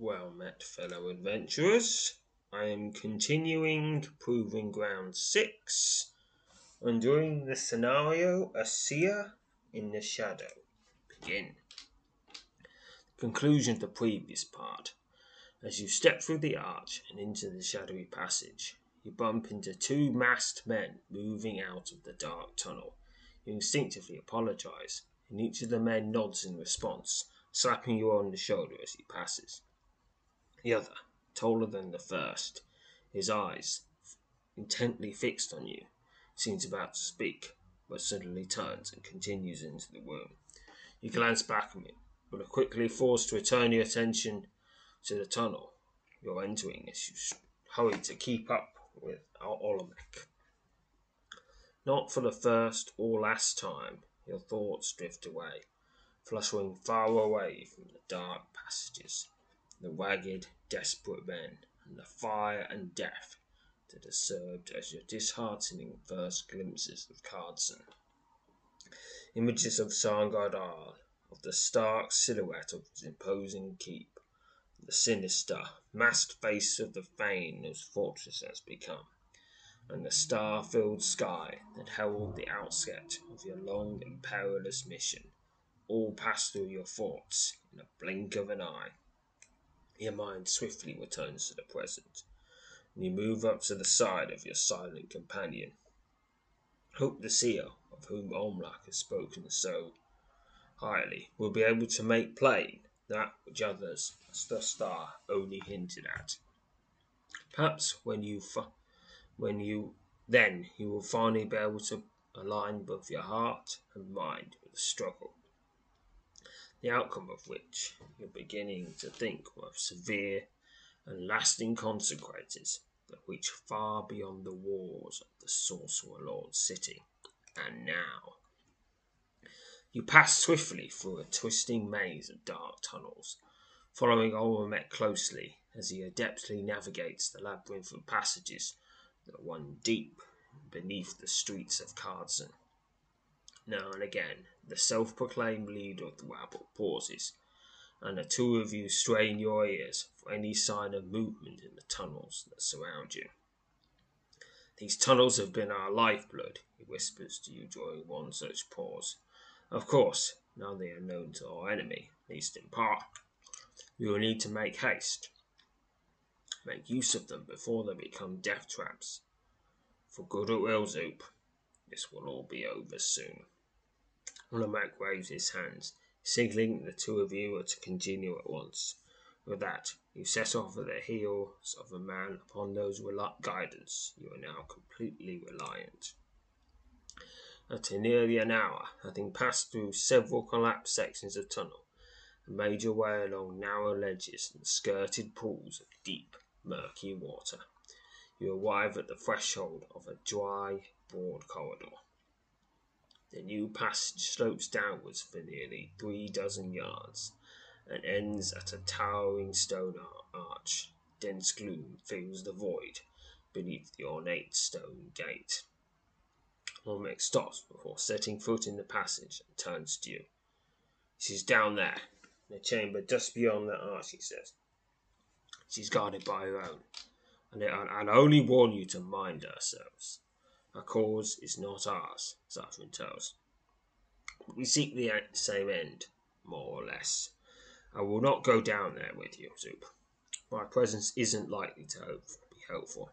Well met, fellow adventurers. I am continuing Proving Ground 6. I'm doing the scenario, A Seer in the Shadow. Begin. Conclusion of the previous part. As you step through the arch and into the shadowy passage, you bump into two masked men moving out of the dark tunnel. You instinctively apologise, and each of the men nods in response, slapping you on the shoulder as he passes. The other, taller than the first, his eyes intently fixed on you, seems about to speak, but suddenly turns and continues into the room. You glance back at him, but are quickly forced to return your attention to the tunnel you're entering as you hurry to keep up with Olmec. Not for the first or last time, your thoughts drift away, fluttering far away from the dark passages, the ragged, desperate men, and the fire and death that are served as your disheartening first glimpses of Cardston. Images of Sangardal, of the stark silhouette of its imposing keep, the sinister, masked face of the Fane whose fortress has become, and the star-filled sky that heralded the outset of your long and perilous mission, all pass through your thoughts in a blink of an eye. Your mind swiftly returns to the present, and you move up to the side of your silent companion. Hope the seer, of whom Olmec has spoken so highly, will be able to make plain that which others thus far only hinted at. Perhaps when you will finally be able to align both your heart and mind with the struggle, the outcome of which you're beginning to think will have severe and lasting consequences that reach far beyond the walls of the Sorcerer Lord's city. And now, you pass swiftly through a twisting maze of dark tunnels, following Olmec closely as he adeptly navigates the labyrinth of passages that run deep beneath the streets of Cardston. Now and again, the self-proclaimed leader of the rabble pauses, and the two of you strain your ears for any sign of movement in the tunnels that surround you. "These tunnels have been our lifeblood," he whispers to you during one such pause. "Of course, now they are known to our enemy, at least in part, we will need to make haste, make use of them before they become death traps. For good or ill, Zoop, this will all be over soon." Unamak waves his hands, signaling the two of you are to continue at once. With that, you set off at the heels of a man upon whose guidance you are now completely reliant. After nearly an hour, having passed through several collapsed sections of tunnel, and made your way along narrow ledges and skirted pools of deep, murky water, you arrive at the threshold of a dry, broad corridor. The new passage slopes downwards for nearly 3 dozen yards and ends at a towering stone arch. Dense gloom fills the void beneath the ornate stone gate. Olmec stops before setting foot in the passage and turns to you. "She's down there, in a chamber just beyond that arch," he says. "She's guarded by her own, and I'd only warn you to mind ourselves. Our cause is not ours," Sartran tells. "We seek the same end, more or less. I will not go down there with you, Zoop. My presence isn't likely to be helpful.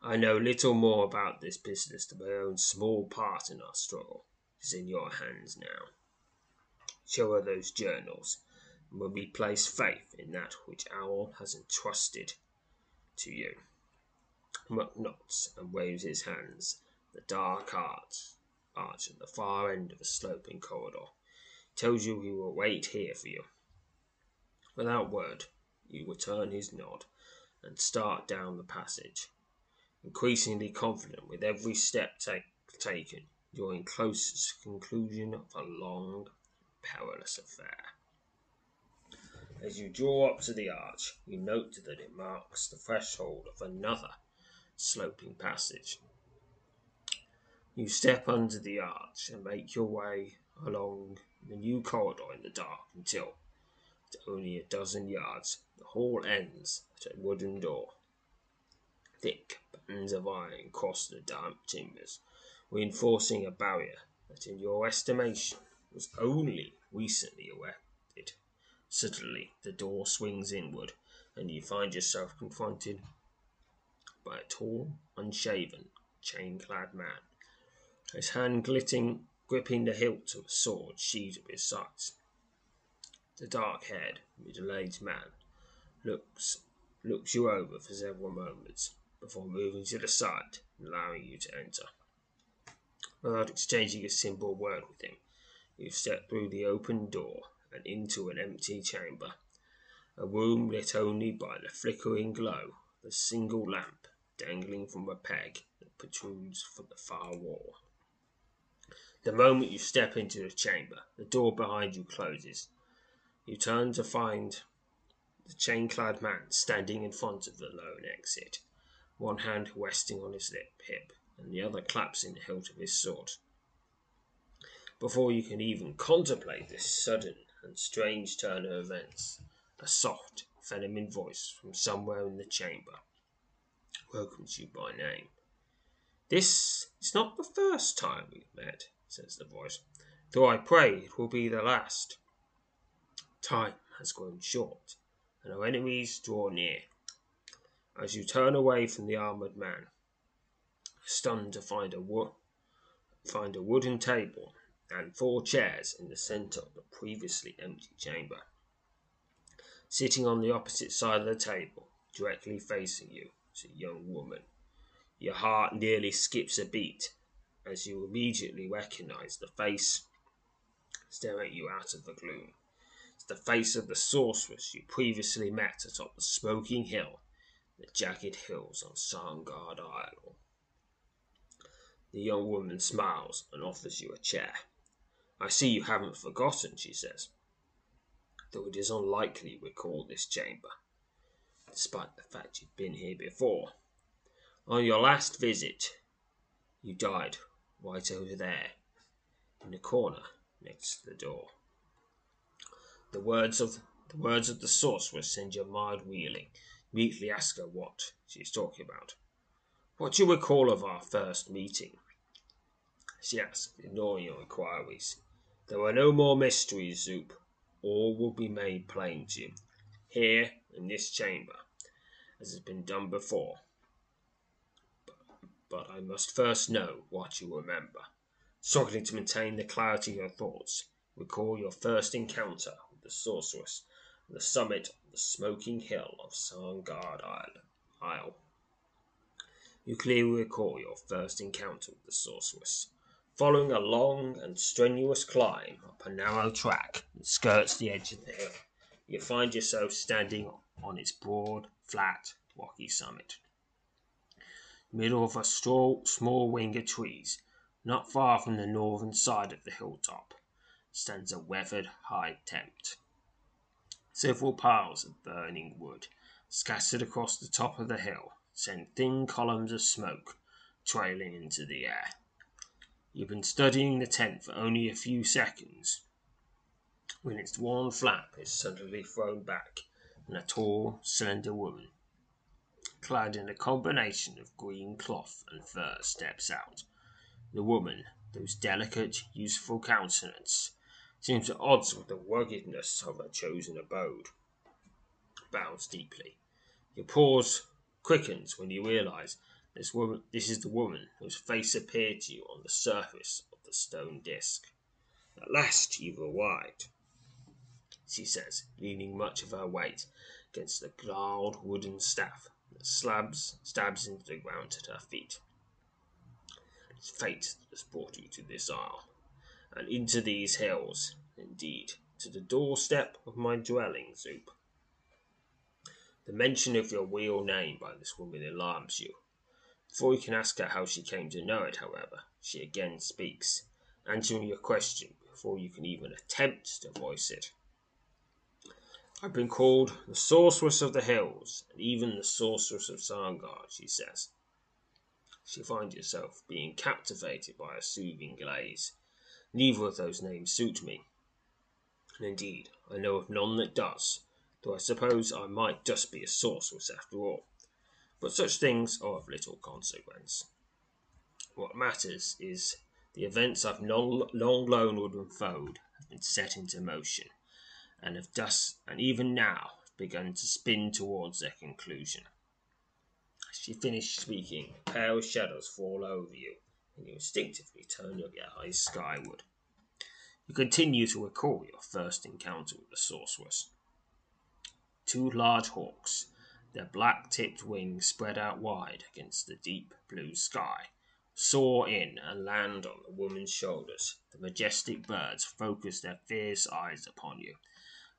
I know little more about this business than my own small part in our struggle. It's in your hands now. Show her those journals, and when we place faith in that which Owl has entrusted to you." Muck nods and waves his hands. The dark arch at the far end of a sloping corridor tells you he will wait here for you. Without word, you return his nod and start down the passage. Increasingly confident with every step taken, you're in close conclusion of a long, perilous affair. As you draw up to the arch, you note that it marks the threshold of another sloping passage. You step under the arch and make your way along the new corridor in the dark until, at only a dozen yards, the hall ends at a wooden door. Thick bands of iron cross the damp timbers, reinforcing a barrier that, in your estimation, was only recently erected. Suddenly, the door swings inward, and you find yourself confronted by a tall, unshaven, chain-clad man, his hand gripping the hilt of a sword sheathed at his sides. The dark-haired, middle-aged man looks you over for several moments, before moving to the side and allowing you to enter. Without exchanging a single word with him, you step through the open door and into an empty chamber, a room lit only by the flickering glow of a single lamp dangling from a peg that protrudes from the far wall. The moment you step into the chamber, the door behind you closes. You turn to find the chain-clad man standing in front of the lone exit, one hand resting on his hip, and the other clasping the hilt of his sword. Before you can even contemplate this sudden and strange turn of events, a soft, feminine voice from somewhere in the chamber welcomes you by name. "This is not the first time we've met," says the voice, "though I pray it will be the last. Time has grown short, and our enemies draw near." As you turn away from the armoured man, stunned to find a wooden table and four chairs in the centre of the previously empty chamber. Sitting on the opposite side of the table, directly facing you, is a young woman. Your heart nearly skips a beat as you immediately recognise the face staring at you out of the gloom. It's the face of the sorceress you previously met atop the smoking hill, the jagged hills on Sarngard Isle. The young woman smiles and offers you a chair. "I see you haven't forgotten," she says, "though it is unlikely we recall this chamber, despite the fact you've been here before. On your last visit, you died right over there, in the corner next to the door." The words of the sorceress send your mind reeling. Meekly ask her what she's talking about. "What do you recall of our first meeting?" she asks, ignoring your inquiries. "There are no more mysteries, Zoop. All will be made plain to you, here in this chamber, as has been done before. But I must first know what you remember. Struggling to maintain the clarity of your thoughts, recall your first encounter with the sorceress on the summit the smoking hill of Sarngard Isle. You clearly recall your first encounter with the sorceress, following a long and strenuous climb up a narrow track that skirts the edge of the hill. You find yourself standing on its broad, flat, rocky summit, middle of a small wing of trees. Not far from the northern side of the hilltop stands a weathered high tent. Several piles of burning wood scattered across the top of the hill sent thin columns of smoke trailing into the air. You've been studying the tent for only a few seconds when its worn flap is suddenly thrown back and a tall, slender woman, clad in a combination of green cloth and fur, steps out. The woman, whose delicate, youthful countenance seems at odds with the ruggedness of her chosen abode, bows deeply. Your pause quickens when you realise this is the woman whose face appeared to you on the surface of the stone disc. At last you've arrived, she says, leaning much of her weight against the gnarled wooden staff that stabs into the ground at her feet. It's fate that has brought you to this isle, and into these hills, indeed, to the doorstep of my dwelling, Zoop. The mention of your real name by this woman alarms you. Before you can ask her how she came to know it, however, she again speaks, answering your question before you can even attempt to voice it. I've been called the Sorceress of the Hills, and even the Sorceress of Sarngard, she says. She finds herself being captivated by a soothing glaze. Neither of those names suit me. And indeed, I know of none that does, though I suppose I might just be a sorceress after all. But such things are of little consequence. What matters is the events I've long known would unfold have been set into motion, and even now have begun to spin towards their conclusion. As she finished speaking, pale shadows fall over you, and you instinctively turn your eyes skyward. You continue to recall your first encounter with the sorceress. Two large hawks, their black-tipped wings spread out wide against the deep blue sky, soar in and land on the woman's shoulders. The majestic birds focus their fierce eyes upon you,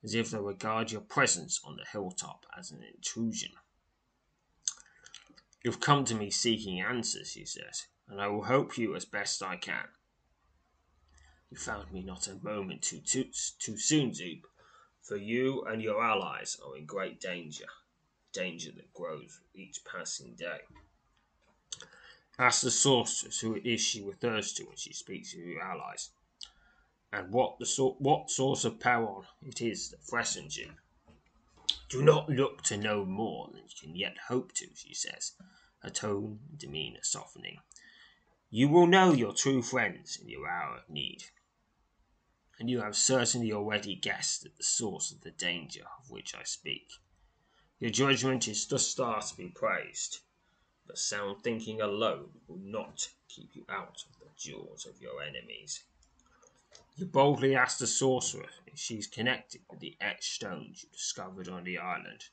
as if they regard your presence on the hilltop as an intrusion. You've come to me seeking answers, she says, and I will help you as best I can. You found me not a moment too soon, Zoop, for you and your allies are in great danger, danger that grows with each passing day. Ask the sorceress who it is she refers to when she speaks of your allies, and what source of peril it is that threatens you. Do not look to know more than you can yet hope to, she says, her tone and demeanour softening. You will know your true friends in your hour of need, and you have certainly already guessed at the source of the danger of which I speak. Your judgment is thus far to be praised, but sound thinking alone will not keep you out of the jaws of your enemies. You boldly asked the sorcerer if she is connected with the etched stones you discovered on the island.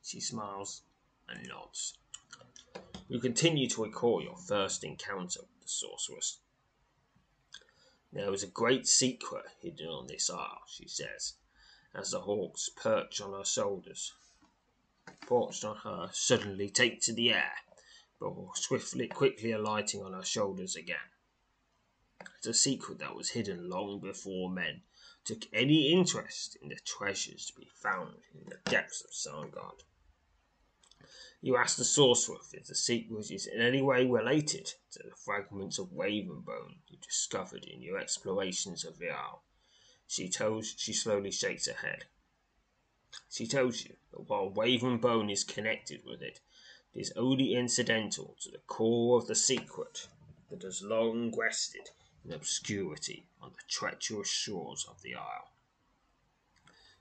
She smiles and nods. You continue to recall your first encounter with the sorceress. There is a great secret hidden on this isle, she says, as the hawks perched on her, suddenly take to the air, before quickly alighting on her shoulders again. It's a secret that was hidden long before men took any interest in the treasures to be found in the depths of Sarngard. You ask the sorcerer if the secret is in any way related to the fragments of Ravenbone you discovered in your explorations of the Owl. She slowly shakes her head. She tells you that while Ravenbone is connected with it, it is only incidental to the core of the secret that has long rested in obscurity on the treacherous shores of the Isle.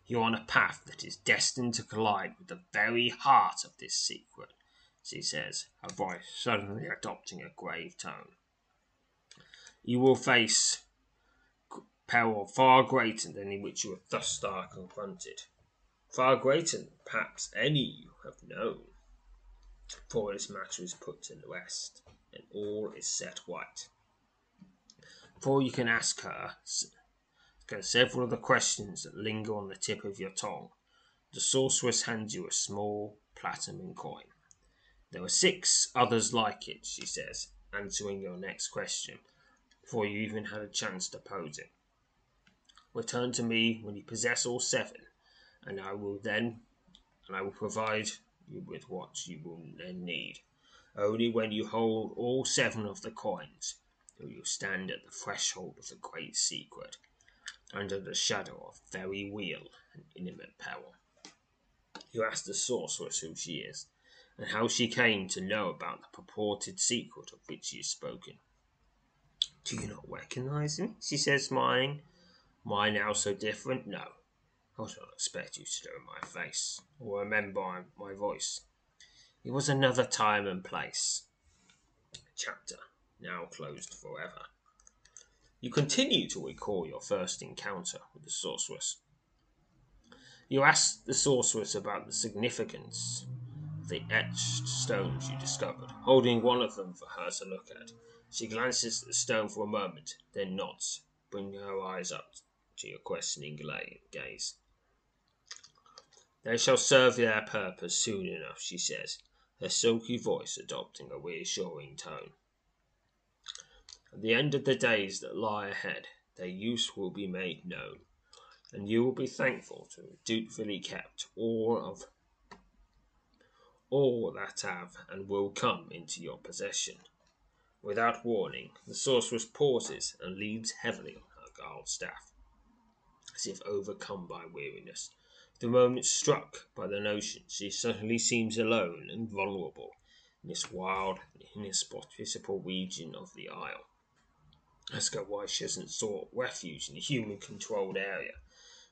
You're on a path that is destined to collide with the very heart of this secret, she says, her voice suddenly adopting a grave tone. You will face peril far greater than any which you have thus far confronted, far greater than perhaps any you have known, for this matter is put to rest, and all is set right. Before you can ask her several of the questions that linger on the tip of your tongue, the sorceress hands you a small platinum coin. There are 6 others like it, she says, answering your next question before you even had a chance to pose it. Return to me when you possess all 7, and I will provide with what you will then need. Only when you hold all 7 of the coins will you stand at the threshold of the great secret, under the shadow of very real and intimate power. You ask the sorceress who she is, and how she came to know about the purported secret of which she has spoken. Do you not recognise him? She says, smiling. Why now so different? No. I do not expect you to know my face, or remember my voice. It was another time and place. The chapter now closed forever. You continue to recall your first encounter with the sorceress. You asked the sorceress about the significance of the etched stones you discovered, holding one of them for her to look at. She glances at the stone for a moment, then nods, bringing her eyes up to your questioning gaze. They shall serve their purpose soon enough, she says, her silky voice adopting a reassuring tone. At the end of the days that lie ahead, their use will be made known, and you will be thankful to have dutifully kept all that have and will come into your possession. Without warning, the sorceress pauses and leans heavily on her guard staff, as if overcome by weariness. The moment struck by the notion she suddenly seems alone and vulnerable in this wild and inhospitable region of the isle. Ask her why she hasn't sought refuge in a human-controlled area,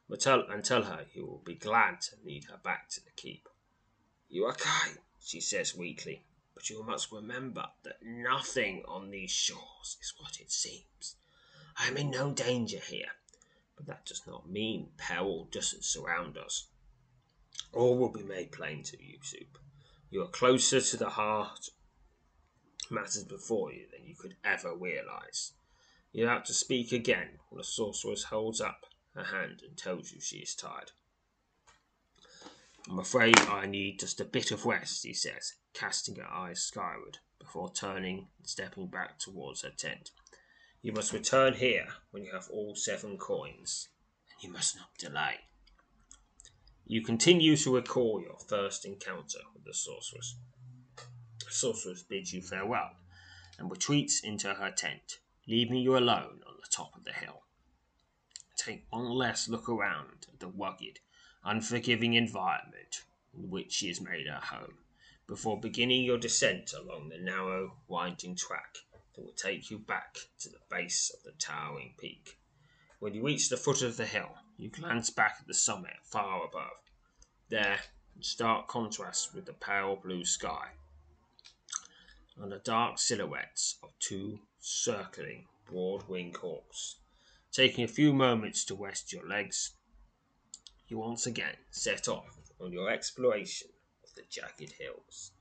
but tell her you will be glad to lead her back to the keep. You are okay, she says weakly, but you must remember that nothing on these shores is what it seems. I am in no danger here. But that does not mean peril doesn't surround us. All will be made plain to you, Zoop. You are closer to the heart matters before you than you could ever realise. You're about to speak again when the sorceress holds up her hand and tells you she is tired. I'm afraid I need just a bit of rest, he says, casting her eyes skyward before turning and stepping back towards her tent. You must return here when you have all 7 coins, and you must not delay. You continue to recall your first encounter with the sorceress. The sorceress bids you farewell and retreats into her tent, leaving you alone on the top of the hill. Take one last look around at the rugged, unforgiving environment in which she has made her home, before beginning your descent along the narrow, winding track that will take you back to the base of the towering peak. When you reach the foot of the hill, you glance back at the summit far above. There, in stark contrast with the pale blue sky, are the dark silhouettes of 2 circling broad-winged hawks. Taking a few moments to rest your legs, you once again set off on your exploration of the jagged hills.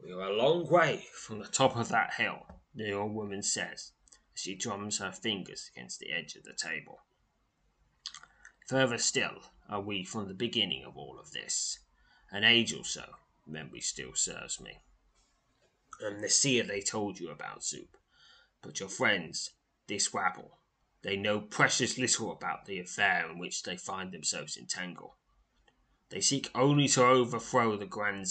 We are a long way from the top of that hill, the old woman says, as she drums her fingers against the edge of the table. Further still are we from the beginning of all of this. An age or so, memory still serves me. I'm the seer they told you about, Zoop, but your friends, this rabble, they know precious little about the affair in which they find themselves entangled. They seek only to overthrow the Grand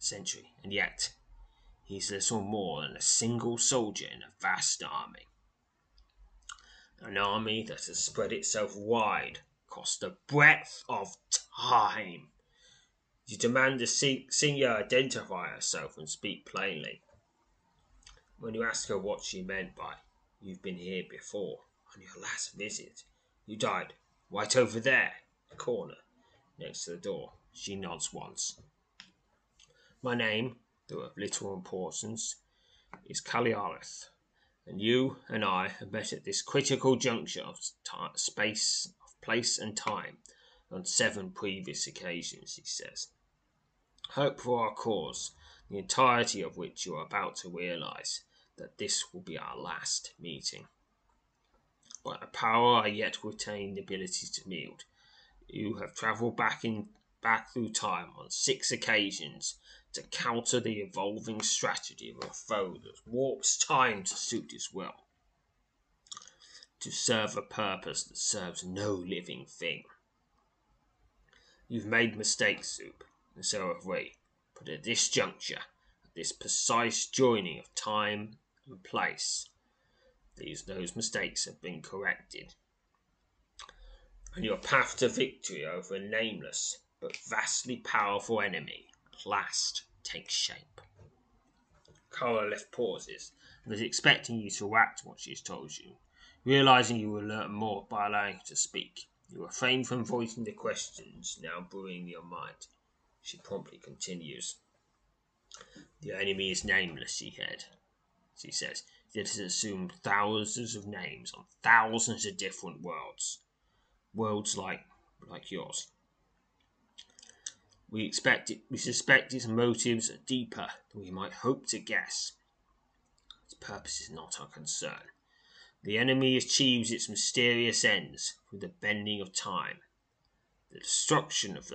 Sentry, and yet he's little more than a single soldier in a vast army. An army that has spread itself wide across the breadth of time. You demand the senior identify herself and speak plainly. When you ask her what she meant by, you've been here before, on your last visit, you died right over there, the corner, next to the door, she nods once. My name, though of little importance, is Kalyareth, and you and I have met at this critical juncture of space, of place and time on 7 previous occasions, he says. Hope for our cause, the entirety of which you are about to realise that this will be our last meeting. By the power I yet retain the ability to wield, you have travelled back through time on 6 occasions to counter the evolving strategy of a foe that warps time to suit his will, to serve a purpose that serves no living thing. You've made mistakes, Zoop, and so have we. But at this juncture, at this precise joining of time and place, those mistakes have been corrected. And your path to victory over a nameless but vastly powerful enemy at last takes shape. Kalyareth pauses and is expecting you to act what she has told you. Realizing you will learn more by allowing her to speak, you refrain from voicing the questions now brewing in your mind. She promptly continues. The enemy is nameless, she says. It has assumed thousands of names on thousands of different worlds. Worlds like yours. We suspect its motives are deeper than we might hope to guess. Its purpose is not our concern. The enemy achieves its mysterious ends through the bending of time, the destruction of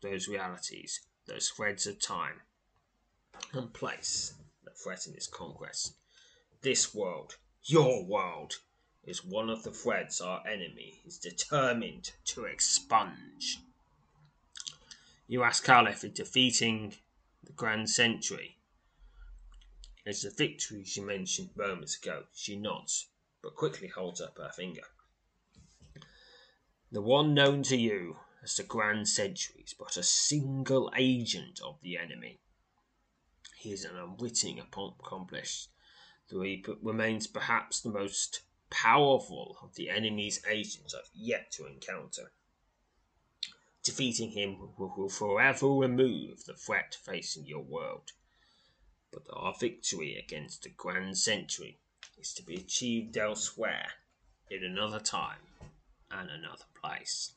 those realities, those threads of time and place that threaten its conquest. This world, your world, is one of the threads our enemy is determined to expunge. You ask Kalyareth if defeating the Grand Sentry is the victory she mentioned moments ago. She nods, but quickly holds up her finger. The one known to you as the Grand Sentry is but a single agent of the enemy. He is an unwitting accomplice, though he remains perhaps the most powerful of the enemy's agents I've yet to encounter. Defeating him will forever remove the threat facing your world. But our victory against the Grand Sentry is to be achieved elsewhere, in another time and another place.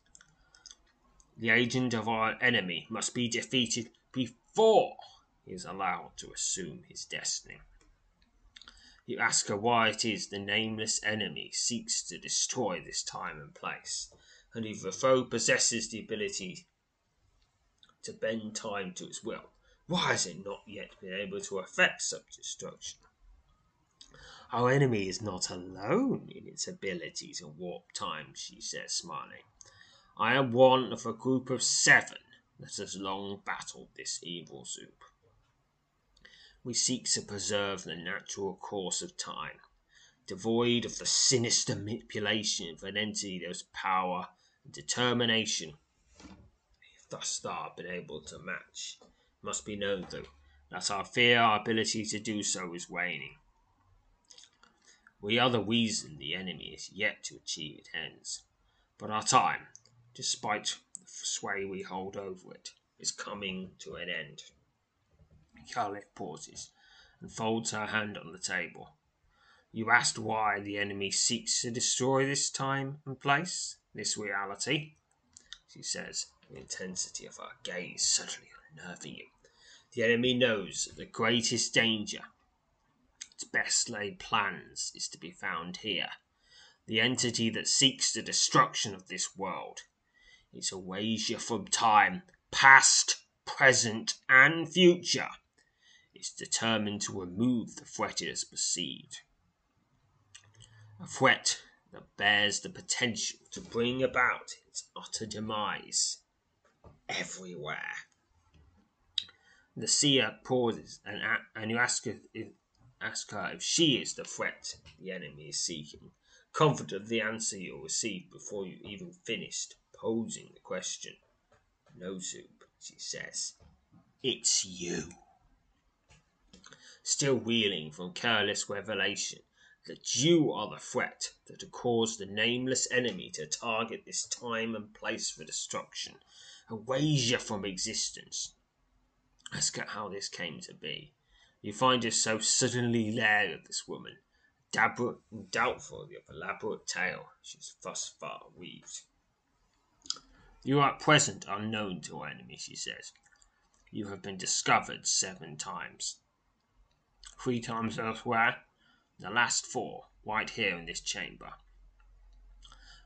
The agent of our enemy must be defeated before he is allowed to assume his destiny. You ask her why it is the nameless enemy seeks to destroy this time and place, and if the foe possesses the ability to bend time to its will, why has it not yet been able to effect such destruction? Our enemy is not alone in its ability to warp time, she says, smiling. I am one of a group of 7 that has long battled this evil, Zoop. We seek to preserve the natural course of time, devoid of the sinister manipulation of an entity that has power and determination. If thus far been able to match, it must be known, though, that I fear our ability to do so is waning. We are the reason the enemy is yet to achieve its ends. But our time, despite the sway we hold over it, is coming to an end. Kalyareth pauses and folds her hand on the table. You asked why the enemy seeks to destroy this time and place, this reality, she says, the intensity of her gaze suddenly unnerving you. The enemy knows that the greatest danger, its best laid plans, is to be found here. The entity that seeks the destruction of this world is a wager from time, past, present, and future. Is determined to remove the threat it has perceived. A threat that bears the potential to bring about its utter demise everywhere. The seer pauses and you ask her if she is the threat the enemy is seeking, confident of the answer you'll receive before you even finished posing the question. No, Zoop, she says. It's you. Still reeling from careless revelation that you are the threat that had caused the nameless enemy to target this time and place for destruction, and erase you from existence. Ask her how this came to be. You find yourself suddenly leery of this woman, deliberate and doubtful of the elaborate tale she's thus far weaved. You are at present unknown to our enemy, she says. You have been discovered 7 times. 3 times elsewhere, the last 4 right here in this chamber.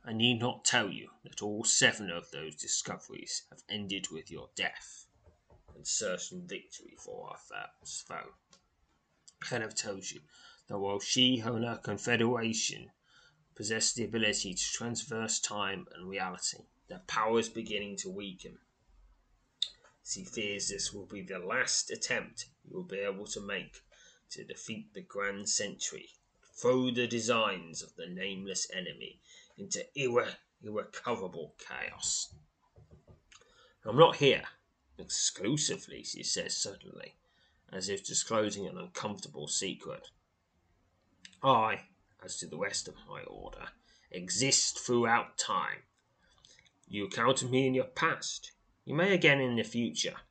I need not tell you that all 7 of those discoveries have ended with your death and certain victory for our foe. Kalyareth tells you that while she and her confederation possess the ability to transverse time and reality, their power is beginning to weaken. as he fears this will be the last attempt he will be able to make to defeat the Grand Sentry, throw the designs of the nameless enemy into irrecoverable chaos. "I'm not here exclusively," she says suddenly, as if disclosing an uncomfortable secret. "I, as to the rest of my order, exist throughout time. You encountered me in your past, you may again in the future,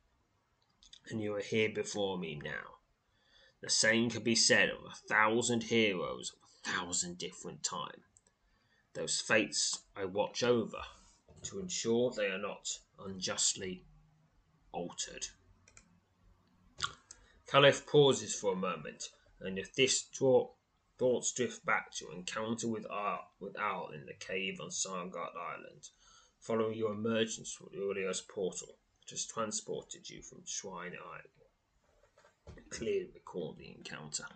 and you are here before me now. The same could be said of 1,000 heroes of 1,000 different times. Those fates I watch over to ensure they are not unjustly altered." Kalyareth pauses for a moment, and if this thoughts drift back to your encounter with Owl in the cave on Sarngard Island, following your emergence from Uriel's portal, which has transported you from Shrine Island. Clearly recall the encounter.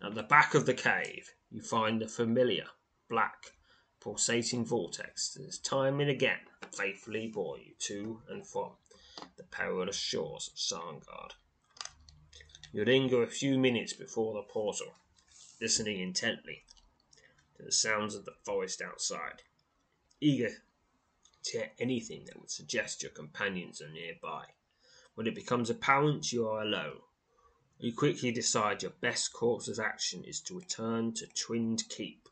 At the back of the cave, you find a familiar, black, pulsating vortex that has time and again faithfully bore you to and from the perilous shores of Sarngard. You linger a few minutes before the portal, listening intently to the sounds of the forest outside, eager to hear anything that would suggest your companions are nearby. When it becomes apparent you are alone, you quickly decide your best course of action is to return to Twinned Keep,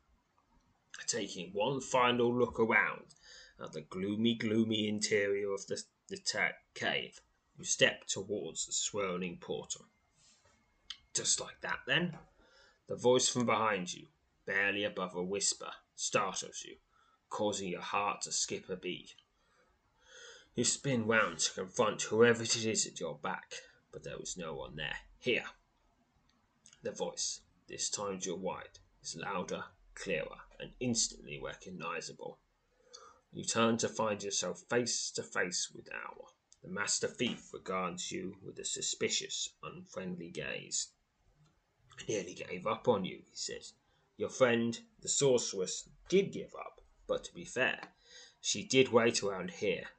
taking one final look around at the gloomy interior of the cave. You step towards the swirling portal. "Just like that, then?" The voice from behind you, barely above a whisper, startles you, causing your heart to skip a beat. You spin round to confront whoever it is at your back, but there is no one there. "Here." The voice, this time to your right, is louder, clearer, and instantly recognisable. You turn to find yourself face to face with Owl. The Master Thief regards you with a suspicious, unfriendly gaze. "I nearly gave up on you," he says. "Your friend, the sorceress, did give up, but to be fair, she did wait around here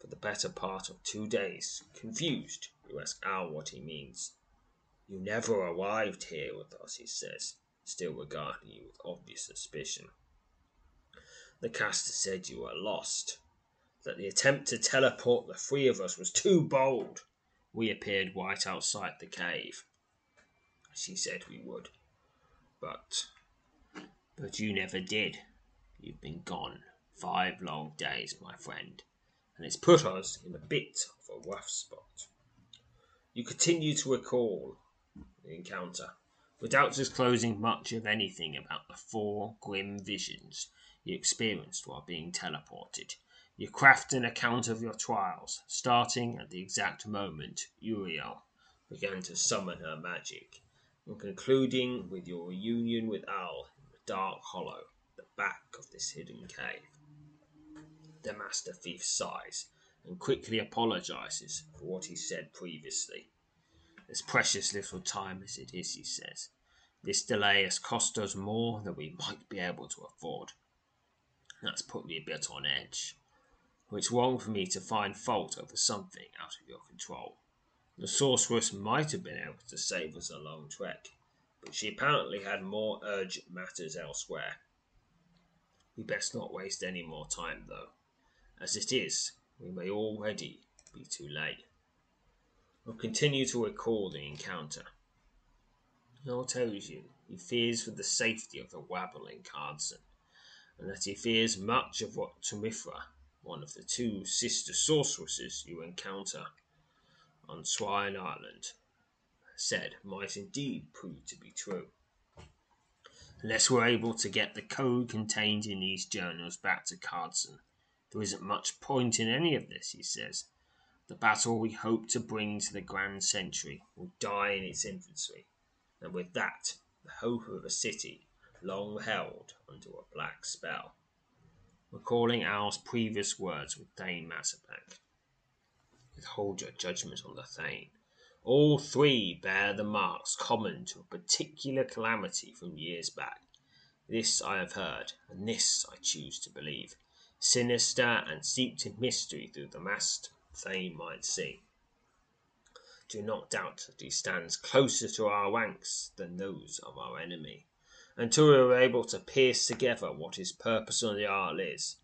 for the better part of 2 days." Confused, you ask Owl what he means. "You never arrived here with us," he says, still regarding you with obvious suspicion. "The caster said you were lost, that the attempt to teleport the three of us was too bold. We appeared right outside the cave. She said we would, but you never did. You've been gone 5 long days, my friend, and it's put us in a bit of a rough spot." You continue to recall the encounter, without disclosing much of anything about the 4 grim visions you experienced while being teleported. You craft an account of your trials, starting at the exact moment Uriel began to summon her magic, and concluding with your reunion with Owl in the dark hollow, the back of this hidden cave. The Master Thief sighs and quickly apologises for what he said previously. "There's precious little time as it is," he says. "This delay has cost us more than we might be able to afford. That's put me a bit on edge. It's wrong for me to find fault over something out of your control. The sorceress might have been able to save us a long trek, but she apparently had more urgent matters elsewhere. We best not waste any more time, though. As it is, we may already be too late." We'll continue to recall the encounter. Owl tells you he fears for the safety of the Waebel in Cardston, and that he fears much of what Tumifra, one of the 2 sister sorceresses you encounter on Swine Island, said might indeed prove to be true. "Unless we're able to get the code contained in these journals back to Cardston, there isn't much point in any of this," he says. "The battle we hope to bring to the Grand Sentry will die in its infancy, and with that, the hope of a city long held under a black spell." Recalling Owl's previous words with Dame Massapec. "Withhold your judgment on the Thane. All 3 bear the marks common to a particular calamity from years back. This I have heard, and this I choose to believe. Sinister and steeped in mystery through the masked Thane might see. do not doubt that he stands closer to our ranks than those of our enemy, until we are able to pierce together what his purpose on the isle is,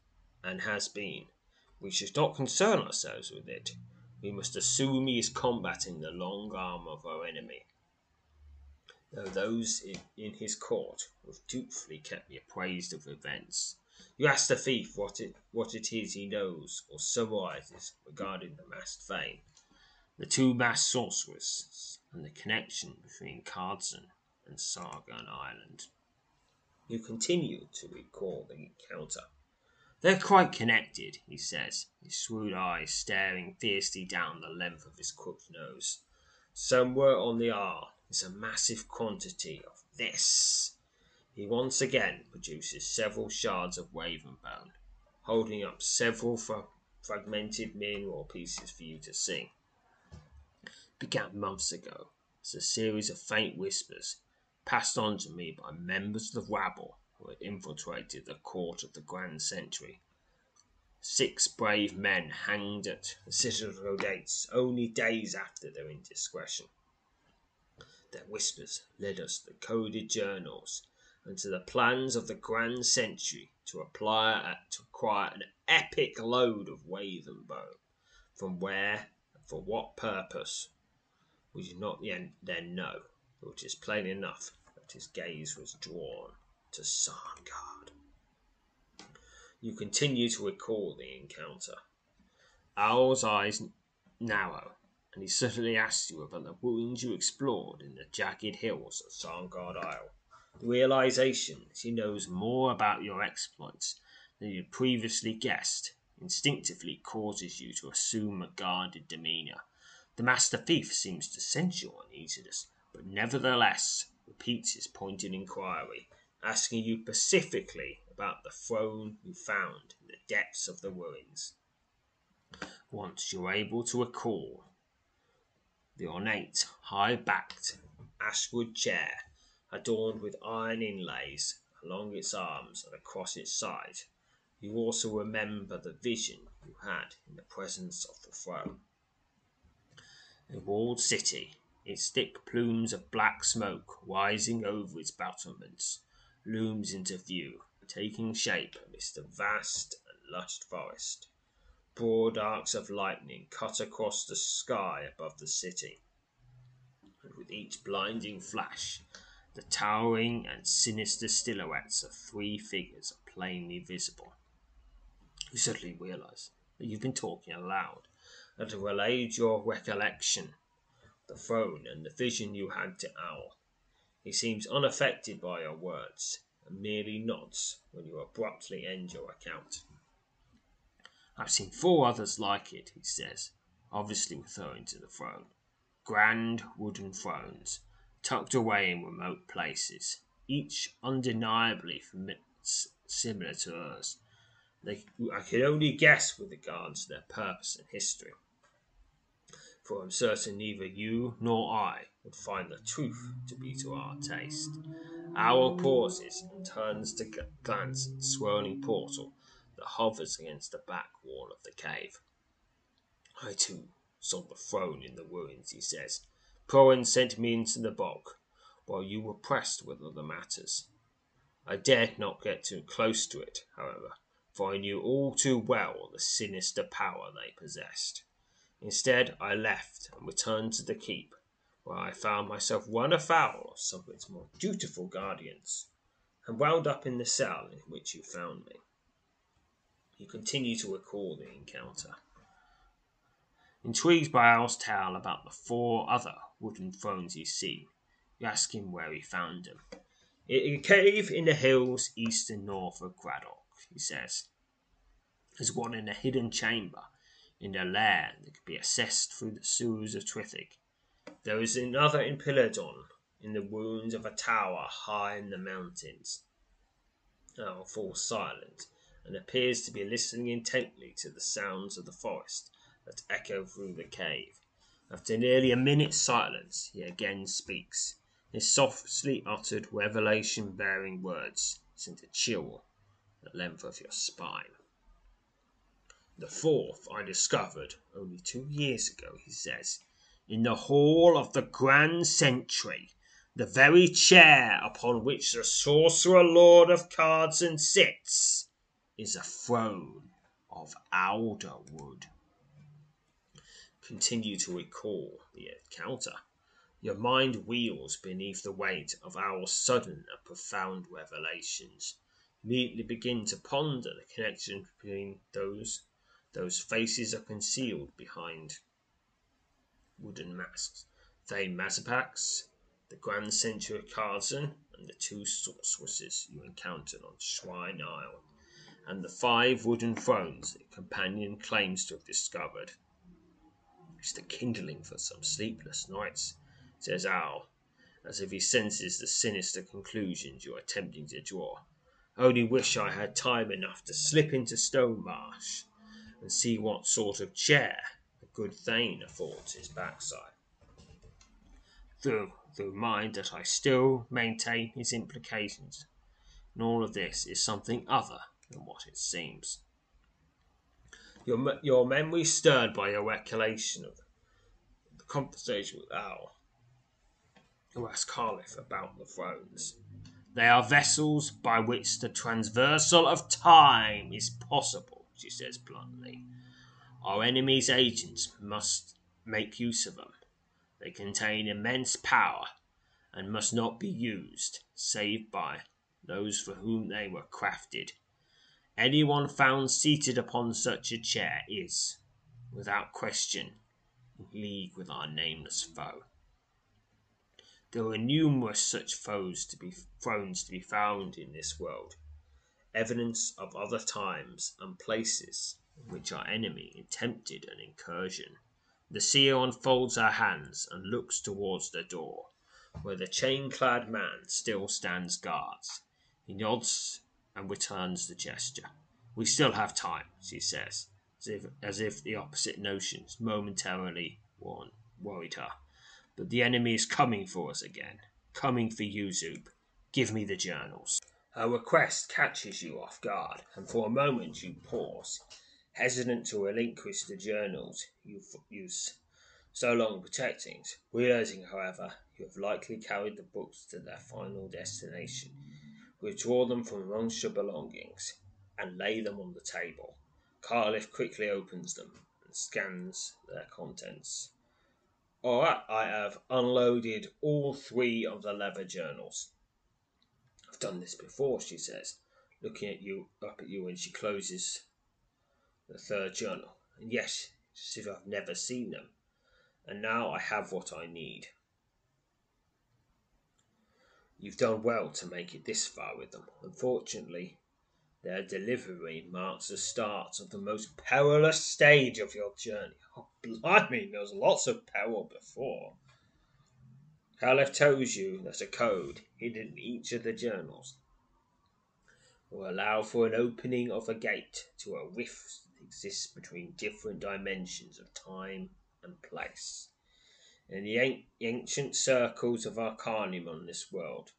and has been. We should not concern ourselves with it. We must assume he is combating the long arm of our enemy, though those in his court have dutifully kept me apprised of events. You ask the thief what it is he knows, or summarises regarding the masked Fane, the two masked sorceresses, and the connection between Cardston and Sarngard Island. You continue to recall the encounter. They're quite connected, he says, his shrewd eyes staring fiercely down the length of his crooked nose. Somewhere on the isle is a massive quantity of this. He once again produces several shards of Ravenbone, holding up several fragmented mineral pieces for you to see. It began months ago as a series of faint whispers passed on to me by members of the rabble who had infiltrated the court of the Grand Sentry. 6 brave men hanged at the Citadel of Gates only days after their indiscretion. Their whispers led us to the coded journals and to the plans of the Grand Sentry to acquire an epic load of Ravenbone. From where and for what purpose, we do not then know, though it is plain enough that his gaze was drawn to Sarngard. You continue to recall the encounter. Owl's eyes narrow, and he suddenly asks you about the wounds you explored in the jagged hills of Sarngard Isle. The realization that he knows more about your exploits than you previously guessed instinctively causes you to assume a guarded demeanour. The master thief seems to sense your uneasiness, but nevertheless repeats his pointed inquiry, asking you specifically about the throne you found in the depths of the ruins. Once you're able to recall the ornate, high-backed ashwood chair, adorned with iron inlays along its arms and across its side, you also remember the vision you had in the presence of the throne. A walled city, its thick plumes of black smoke rising over its battlements, looms into view, taking shape amidst a vast and lush forest. Broad arcs of lightning cut across the sky above the city, and with each blinding flash, the towering and sinister silhouettes of 3 figures are plainly visible. You suddenly realise that you've been talking aloud, and have relayed your recollection, the throne and the vision you had to Owl. He seems unaffected by your words, and merely nods when you abruptly end your account. I've seen 4 others like it, he says, obviously referring to the throne. Grand wooden thrones, tucked away in remote places, each undeniably similar to ours. I could only guess with regards to their purpose and history, for I'm certain neither you nor I would find the truth to be to our taste. Owl pauses and turns to glance at the swirling portal that hovers against the back wall of the cave. I too saw the throne in the ruins, he says. Corient sent me into the bog, while you were pressed with other matters. I dared not get too close to it, however, for I knew all too well the sinister power they possessed. Instead, I left and returned to the keep, where I found myself run afoul of some of its more dutiful guardians, and wound up in the cell in which you found me. You continue to recall the encounter. Intrigued by Owl's tale about the 4 other wooden thrones he's seen, you ask him where he found them. In a cave in the hills east and north of Graddock, he says. There's one in a hidden chamber in a lair that can be accessed through the sewers of Trithic. There is another in Piledon, in the ruins of a tower high in the mountains. Owl falls silent and appears to be listening intently to the sounds of the forest that echo through the cave. After nearly a minute's silence, he again speaks. His softly uttered revelation-bearing words sent a chill the length of your spine. The 4th I discovered only 2 years ago, he says, in the hall of the Grand Sentry, the very chair upon which the Sorcerer Lord of Cardston sits, is a throne of Alderwood. Continue to recall the encounter. Your mind wheels beneath the weight of our sudden and profound revelations. Immediately begin to ponder the connection between those faces are concealed behind wooden masks. Dame Massapec, the Grand Sentry of Cardston, and the two sorceresses you encountered on Shrine Island, and the 5 wooden thrones the companion claims to have discovered. It's the kindling for some sleepless nights, says Owl, as if he senses the sinister conclusions you are attempting to draw. I only wish I had time enough to slip into Stone Marsh and see what sort of chair the good Thane affords his backside. Though mind that I still maintain his implications, and all of this is something other than what it seems. Your memory stirred by your recollection of the conversation with Owl, who asked Kalyareth about the thrones. They are vessels by which the transversal of time is possible, she says bluntly. Our enemy's agents must make use of them. They contain immense power and must not be used, save by those for whom they were crafted. Anyone found seated upon such a chair is, without question, in league with our nameless foe. There are numerous such thrones to be found in this world, evidence of other times and places in which our enemy attempted an incursion. The seer unfolds her hands and looks towards the door, where the chain-clad man still stands guards. He nods and returns the gesture. We still have time, she says, as if the opposite notions momentarily worried her. But the enemy is coming for us again. Coming for you, Zoop. Give me the journals. Her request catches you off guard, and for a moment you pause, hesitant to relinquish the journals you use so long protecting, realizing, however, you have likely carried the books to their final destination. Withdraw them from amongst your belongings, and lay them on the table. Kalyareth quickly opens them and scans their contents. Alright, I have unloaded all 3 of the leather journals. I've done this before, she says, looking up at you when she closes the 3rd journal. And yes, as if I've never seen them. And now I have what I need. You've done well to make it this far with them. Unfortunately, their delivery marks the start of the most perilous stage of your journey. Oh, blimey, there was lots of peril before. Kalyareth tells you that a code hidden in each of the journals will allow for an opening of a gate to a rift that exists between different dimensions of time and place. In the ancient circles of Arcanum on this world,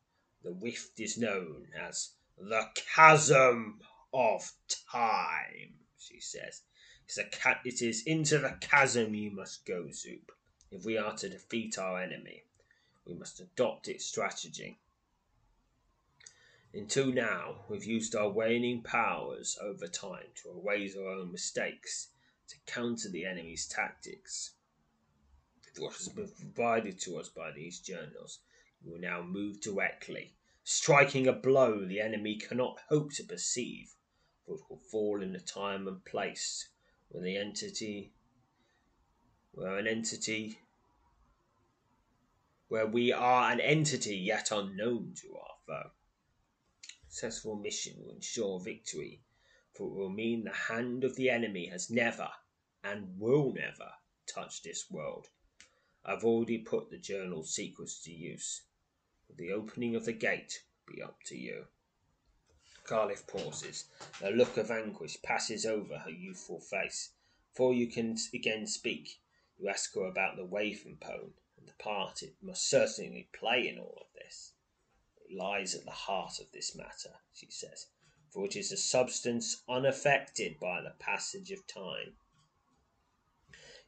the rift is known as the Chasm of Time, she says. It is into the chasm you must go, Zoop. If we are to defeat our enemy, we must adopt its strategy. Until now, we've used our waning powers over time to erase our own mistakes, to counter the enemy's tactics. What has been provided to us by these journals, we will now move directly, striking a blow the enemy cannot hope to perceive, but will fall in a time and place where we are an entity yet unknown to our foe. Successful mission will ensure victory, for it will mean the hand of the enemy has never and will never touch this world. I've already put the journal secrets to use. The opening of the gate will be up to you. Kalyareth pauses. A look of anguish passes over her youthful face. Before you can again speak, you ask her about the Ravenbone and the part it must certainly play in all of this. It lies at the heart of this matter, she says, for it is a substance unaffected by the passage of time.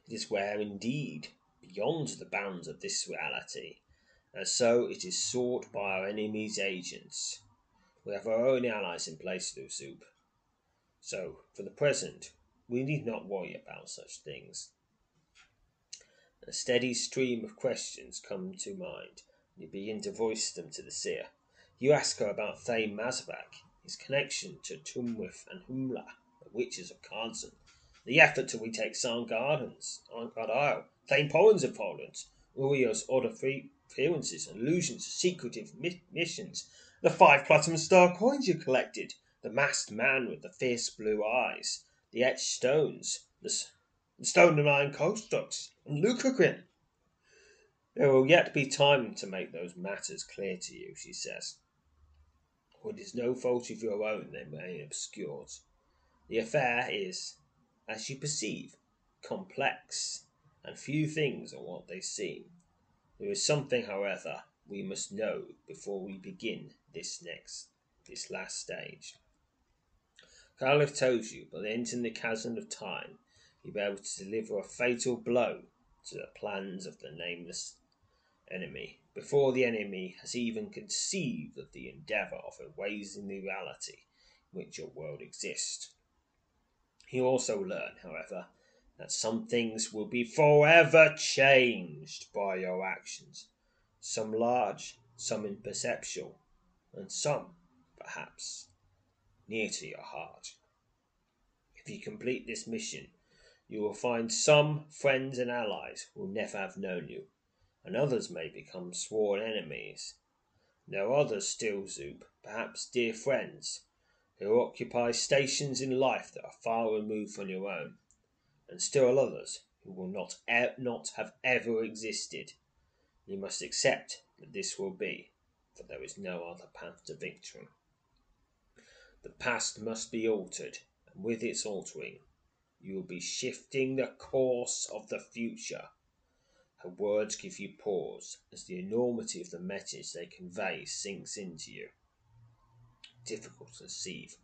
It is where, indeed, beyond the bounds of this reality, and so it is sought by our enemy's agents. We have our own allies in place, Zoop. So, for the present, we need not worry about such things. A steady stream of questions come to mind, and you begin to voice them to the seer. You ask her about Dame Massapec, his connection to Tumifra and Humla, the witches of Cardston, the effort to retake Sarngard Isle, Thane Pollens of Poland, Uriel's odd appearances, allusions to secretive missions, the 5 platinum star coins you collected, the masked man with the fierce blue eyes, the etched stones, the stone and iron constructs, and Lucrocrin. There will yet be time to make those matters clear to you, she says. For it is no fault of your own they remain obscured. The affair is, as you perceive, complex, and few things are what they seem. There is something, however, we must know before we begin this last stage. Kalyareth tells you, by entering the Chasm of Time, you'll be able to deliver a fatal blow to the plans of the nameless enemy, before the enemy has even conceived of the endeavour of erasing the reality in which your world exists. You also learn, however, that some things will be forever changed by your actions, some large, some imperceptible, and some, perhaps, near to your heart. If you complete this mission, you will find some friends and allies will never have known you, and others may become sworn enemies. There are others still, Zoop, perhaps dear friends, who occupy stations in life that are far removed from your own, and still others who will not have ever existed. You must accept that this will be, for there is no other path to victory. The past must be altered, and with its altering, you will be shifting the course of the future. Her words give you pause as the enormity of the message they convey sinks into you. Difficult to receive,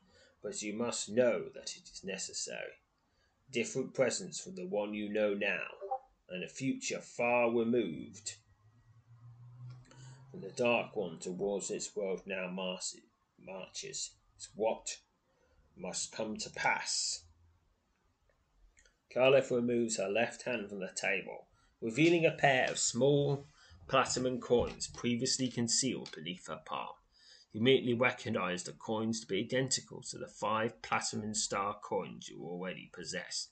but you must know that it is necessary. Different presence from the one you know now, and a future far removed from the dark one towards its world now marches. It's what must come to pass. Kalyareth removes her left hand from the table, revealing a pair of small platinum coins previously concealed beneath her palm. You immediately recognise the coins to be identical to the 5 platinum star coins you already possess.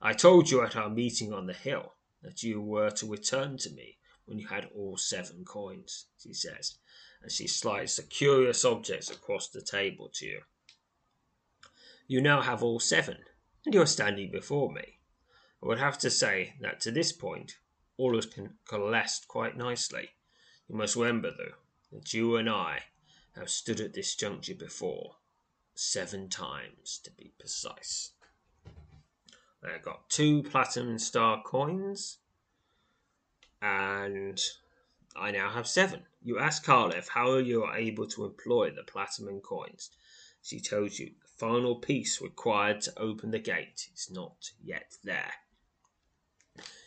I told you at our meeting on the hill that you were to return to me when you had all 7 coins, she says, and she slides the curious objects across the table to you. You now have all 7. And you are standing before me. I would have to say that to this point, all has coalesced quite nicely. You must remember, though, that you and I have stood at this juncture before, 7 times to be precise. I got 2 platinum star coins, and I now have 7. You ask Kalyareth how you are able to employ the platinum coins. She tells you the final piece required to open the gate is not yet there.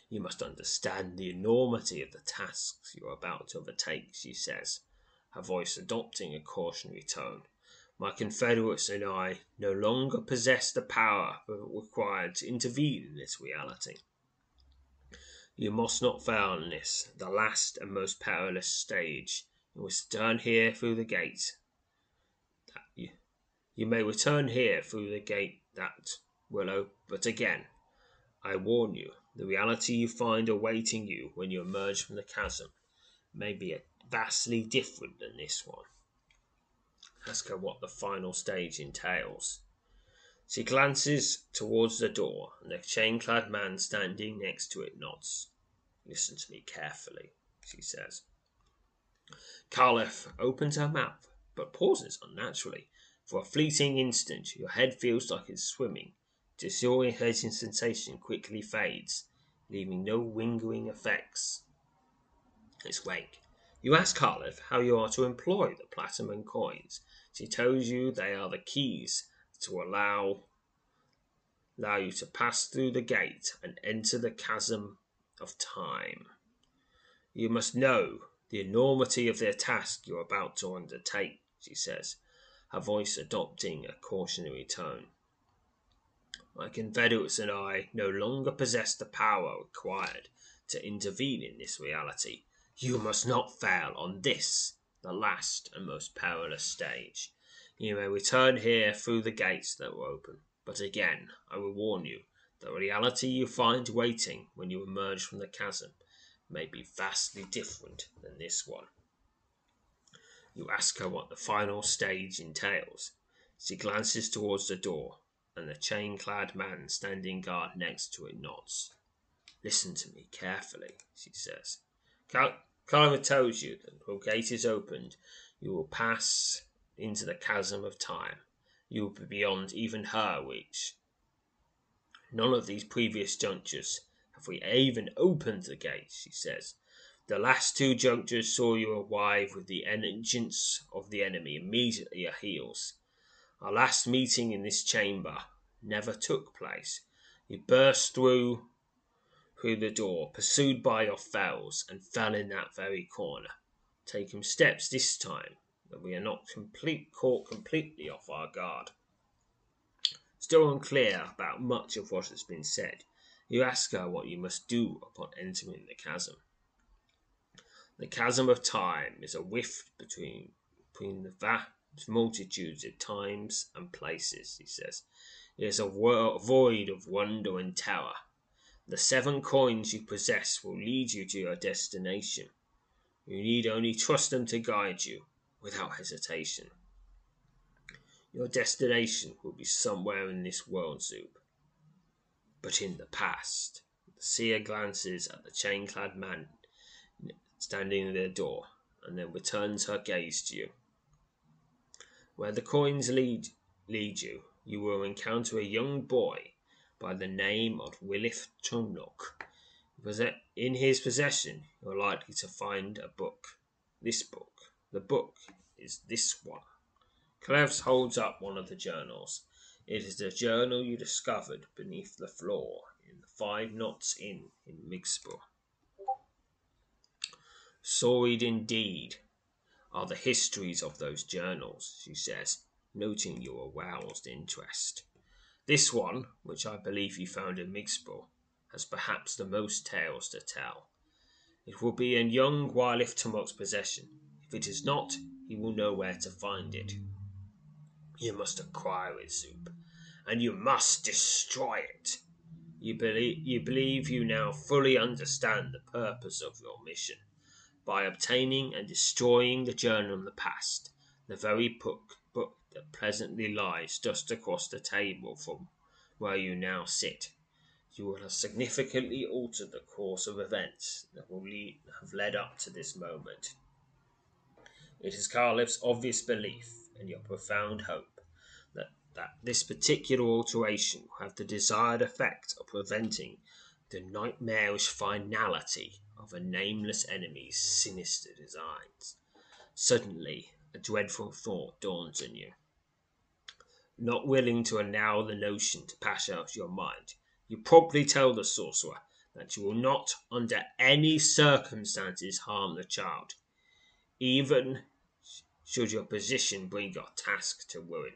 You must understand the enormity of the tasks you are about to overtake, she says, her voice adopting a cautionary tone. My confederates and I no longer possess the power required to intervene in this reality. You must not fail in this, the last and most perilous stage. You must turn here through the gate. You may return here through the gate that will open, but again, I warn you, the reality you find awaiting you when you emerge from the chasm may be vastly different than this one. Ask her what the final stage entails. She glances towards the door, and the chain-clad man standing next to it nods. Listen to me carefully, she says. Kalyareth opens her mouth, but pauses unnaturally. For a fleeting instant, your head feels like it's swimming. Disorientating sensation quickly fades, leaving no lingering effects. It's rank. You ask Kalyareth how you are to employ the platinum coins. She tells you they are the keys to allow you to pass through the gate and enter the chasm of Time. You must know the enormity of the task you are about to undertake, she says, her voice adopting a cautionary tone. My confederates and I no longer possess the power required to intervene in this reality. You must not fail on this, the last and most perilous stage. You may return here through the gates that were open, but again I will warn you, the reality you find waiting when you emerge from the chasm may be vastly different than this one. You ask her what the final stage entails. She glances towards the door, and the chain-clad man standing guard next to it nods. Listen to me carefully, she says. Kalyareth tells you that when the gate is opened, you will pass into the chasm of time. You will be beyond even her reach. None of these previous junctures have we even opened the gate, she says. The last two junctures saw you arrive with the engines of the enemy immediately at heels. Our last meeting in this chamber never took place. You burst through the door, pursued by your fells, and fell in that very corner. Taking steps this time, that we are not caught completely off our guard. Still unclear about much of what has been said, you ask her what you must do upon entering the chasm. The chasm of time is a rift between the vast multitudes of times and places, he says. It is a void of wonder and terror. The 7 coins you possess will lead you to your destination. You need only trust them to guide you without hesitation. Your destination will be somewhere in this world, Zoop. But in the past, the seer glances at the chain-clad man standing at their door, and then returns her gaze to you. Where the coins lead you, you will encounter a young boy by the name of Waelif Tumlock. In his possession, you are likely to find a book. This book. The book is this one. Cleves holds up one of the journals. It is the journal you discovered beneath the floor in the 5 Knots Inn in Migspur. Sordid indeed are the histories of those journals, she says, noting your aroused interest. This one, which I believe you found in Migspur, has perhaps the most tales to tell. It will be in young Waelif Tumlock's possession. If it is not, he will know where to find it. You must acquire it, Zoop, and you must destroy it. You believe you now fully understand the purpose of your mission. By obtaining and destroying the journal of the past, the very book that pleasantly lies just across the table from where you now sit, you will have significantly altered the course of events that will have led up to this moment. It is Carliff's obvious belief, and your profound hope that this particular alteration will have the desired effect of preventing the nightmarish finality of a nameless enemy's sinister designs. Suddenly, a dreadful thought dawns on you. Not willing to allow the notion to pass out of your mind, you promptly tell the sorcerer that you will not, under any circumstances, harm the child, even should your position bring your task to ruin.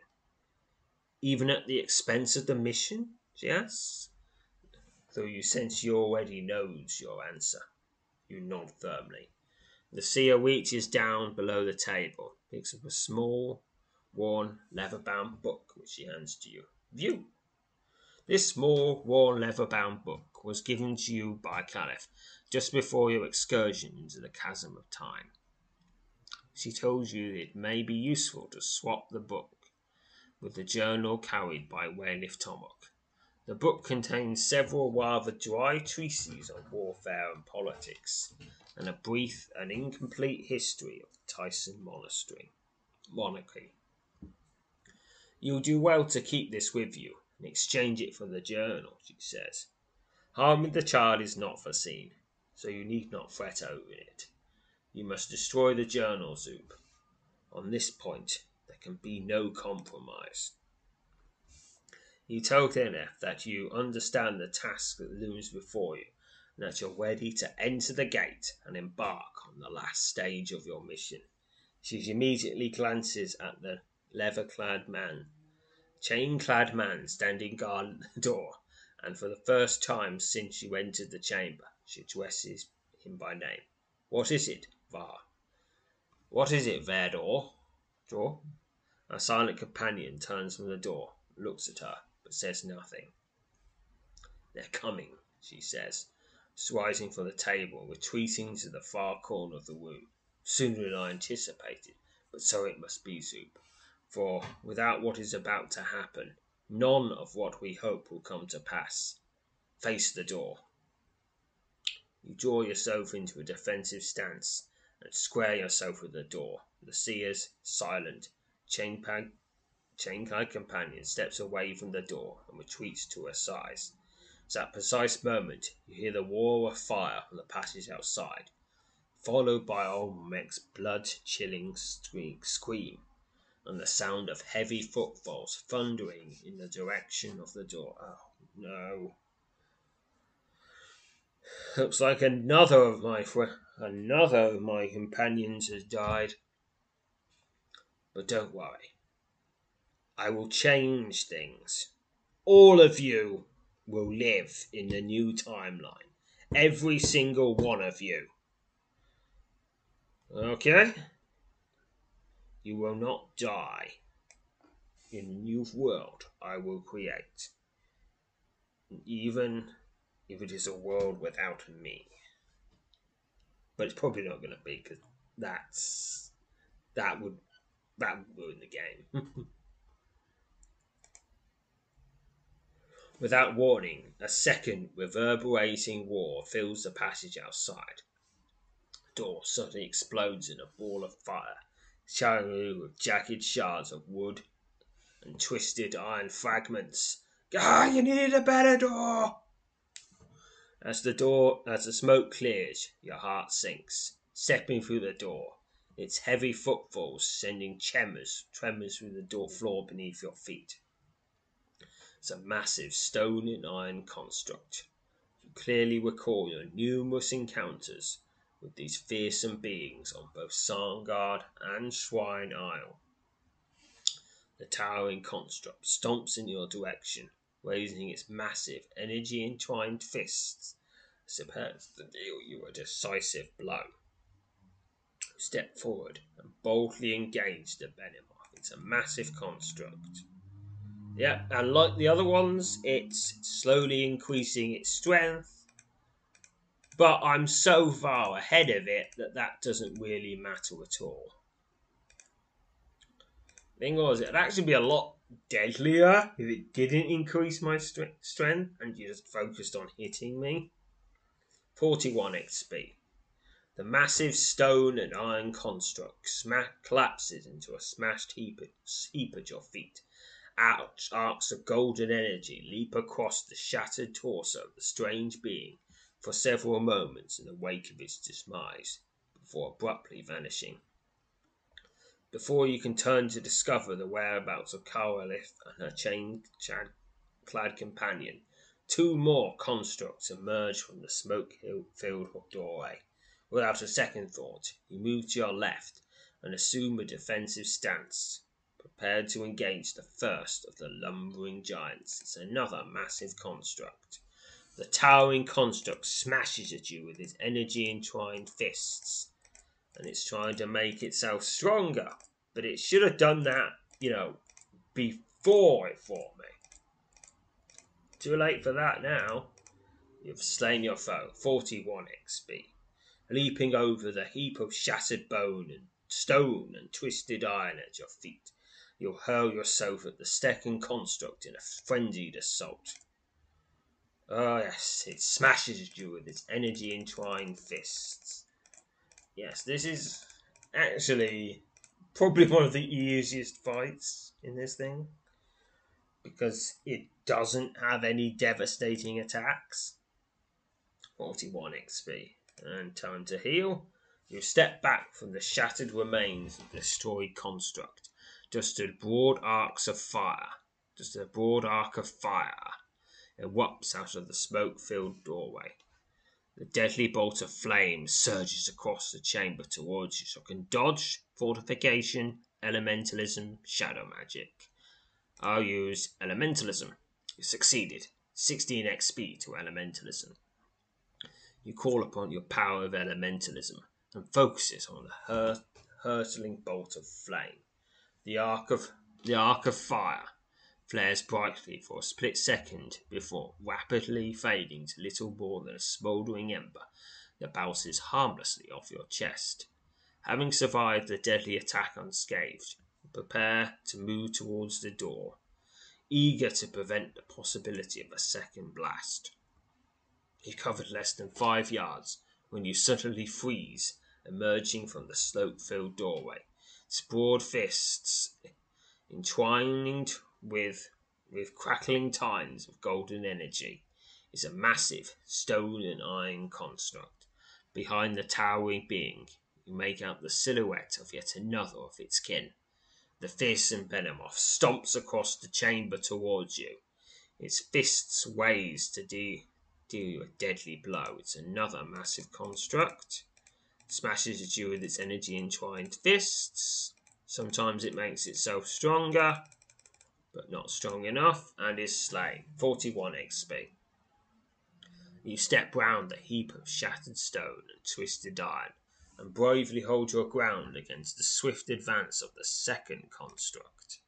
Even at the expense of the mission, she asks, though you sense she already knows your answer. You nod firmly. The seer reaches down below the table, picks up a small, worn, leather-bound book which she hands to you. View! This small, worn, leather-bound book was given to you by Kalyareth just before your excursion into the chasm of time. She tells you that it may be useful to swap the book with the journal carried by Waelif Tumlock. The book contains several rather dry treatises on warfare and politics, and a brief and incomplete history of the Tyson monarchy. You'll do well to keep this with you and exchange it for the journal, she says. Harming the child is not foreseen, so you need not fret over it. You must destroy the journal, Zoop. On this point, there can be no compromise. You tell Kalyareth that you understand the task that looms before you, and that you're ready to enter the gate and embark on the last stage of your mission. She immediately glances at the leather-clad man, chain-clad man standing guard at the door, and for the first time since you entered the chamber, she addresses him by name. What is it, Var? What is it, Velador? Draw. Our silent companion turns from the door, looks at her, but says nothing. They're coming, she says, just rising from the table, retreating to the far corner of the room. Sooner than I anticipated, but so it must be, Zoop. For without what is about to happen, none of what we hope will come to pass. Face the door. You draw yourself into a defensive stance and square yourself with the door. The seer's silent, chain-clad companion steps away from the door and retreats to her side. At that precise moment, you hear the roar of fire on the passage outside, followed by Olmec's blood-chilling scream and the sound of heavy footfalls thundering in the direction of the door. Oh, no. Looks like another of my companions has died. But don't worry. I will change things. All of you will live in the new timeline. Every single one of you. Okay? You will not die in a new world I will create, even if it is a world without me. But it's probably not going to be, because that would ruin the game. Without warning, a second reverberating roar fills the passage outside. The door suddenly explodes in a ball of fire, showering with jagged shards of wood and twisted iron fragments. Ah, you needed a better door! As the smoke clears, your heart sinks. Stepping through the door, its heavy footfalls sending tremors through the door floor beneath your feet. It's a massive stone and iron construct. You clearly recall your numerous encounters with these fearsome beings on both Sarngard and Swine Island. The towering construct stomps in your direction, raising its massive, energy-entwined fists, supposed to deal you a decisive blow. Step forward and boldly engage the Behemoth. It's a massive construct. Yep, and like the other ones, it's slowly increasing its strength, but I'm so far ahead of it that doesn't really matter at all. The thing was, it'd actually be a lot deadlier if it didn't increase my strength and you just focused on hitting me. 41 XP. The massive stone and iron construct collapses into a smashed heap at your feet. Arcs of golden energy leap across the shattered torso of the strange being for several moments in the wake of its demise, before abruptly vanishing. Before you can turn to discover the whereabouts of Kalyareth and her chain-clad companion, two more constructs emerge from the smoke-filled doorway. Without a second thought, you move to your left and assume a defensive stance, prepared to engage the first of the lumbering giants. It's another massive construct. The towering construct smashes at you with its energy-entwined fists, and it's trying to make itself stronger, but it should have done that, before it fought me. Too late for that now. You've slain your foe. 41 XP. Leaping over the heap of shattered bone and stone and twisted iron at your feet, you'll hurl yourself at the second construct in a frenzied assault. Oh yes, it smashes you with its energy-entwined fists. Yes, this is actually probably one of the easiest fights in this thing, because it doesn't have any devastating attacks. 41 XP. And time to heal. You step back from the shattered remains of the destroyed construct. Just a broad arc of fire erupts out of the smoke-filled doorway. The deadly bolt of flame surges across the chamber towards you, so I can dodge, fortification, elementalism, shadow magic. I'll use elementalism. You succeeded. 16 XP to elementalism. You call upon your power of elementalism and focus it on the hurtling bolt of flame. The arc of fire flares brightly for a split second before rapidly fading to little more than a smouldering ember that bounces harmlessly off your chest. Having survived the deadly attack unscathed, you prepare to move towards the door, eager to prevent the possibility of a second blast. You covered less than 5 yards when you suddenly freeze, emerging from the slope-filled doorway, its broad fists entwined with crackling tines of golden energy. Is a massive stone and iron construct. Behind the towering being, you make out the silhouette of yet another of its kin. The fearsome Venomoth stomps across the chamber towards you. Its fists waves to deal you a deadly blow. It's another massive construct. Smashes at you with its energy-entwined fists. Sometimes it makes itself stronger, but not strong enough, and is slain. 41 XP. You step round the heap of shattered stone and twisted iron, and bravely hold your ground against the swift advance of the second construct.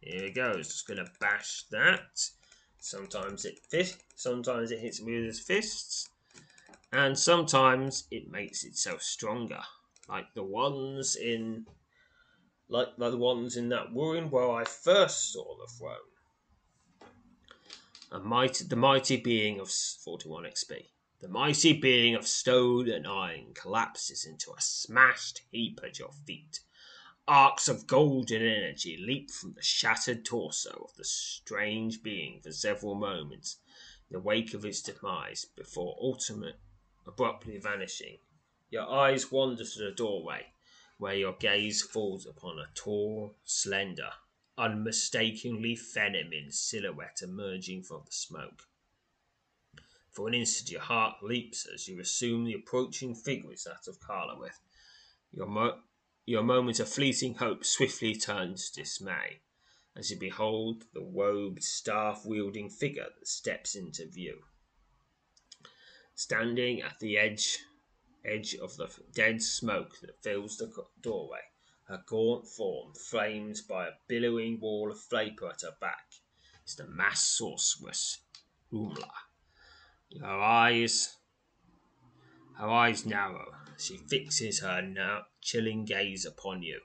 Here it goes, just going to bash that. Sometimes it hits me with its fists, and sometimes it makes itself stronger, like the ones in... Like the ones in that ruin where I first saw the throne. The mighty being of 41 XP. The mighty being of stone and iron collapses into a smashed heap at your feet. Arcs of golden energy leap from the shattered torso of the strange being for several moments in the wake of its demise, before ultimately abruptly vanishing. Your eyes wander to the doorway, where your gaze falls upon a tall, slender, unmistakably feminine silhouette emerging from the smoke. For an instant your heart leaps as you assume the approaching figure is that of Kalyareth. Your moment of fleeting hope swiftly turns to dismay as you behold the robed, staff-wielding figure that steps into view. Standing at the edge of the dead smoke that fills the doorway, her gaunt form framed by a billowing wall of vapor at her back, is the mass sorceress, Humla. Her eyes narrow. She fixes her now chilling gaze upon you.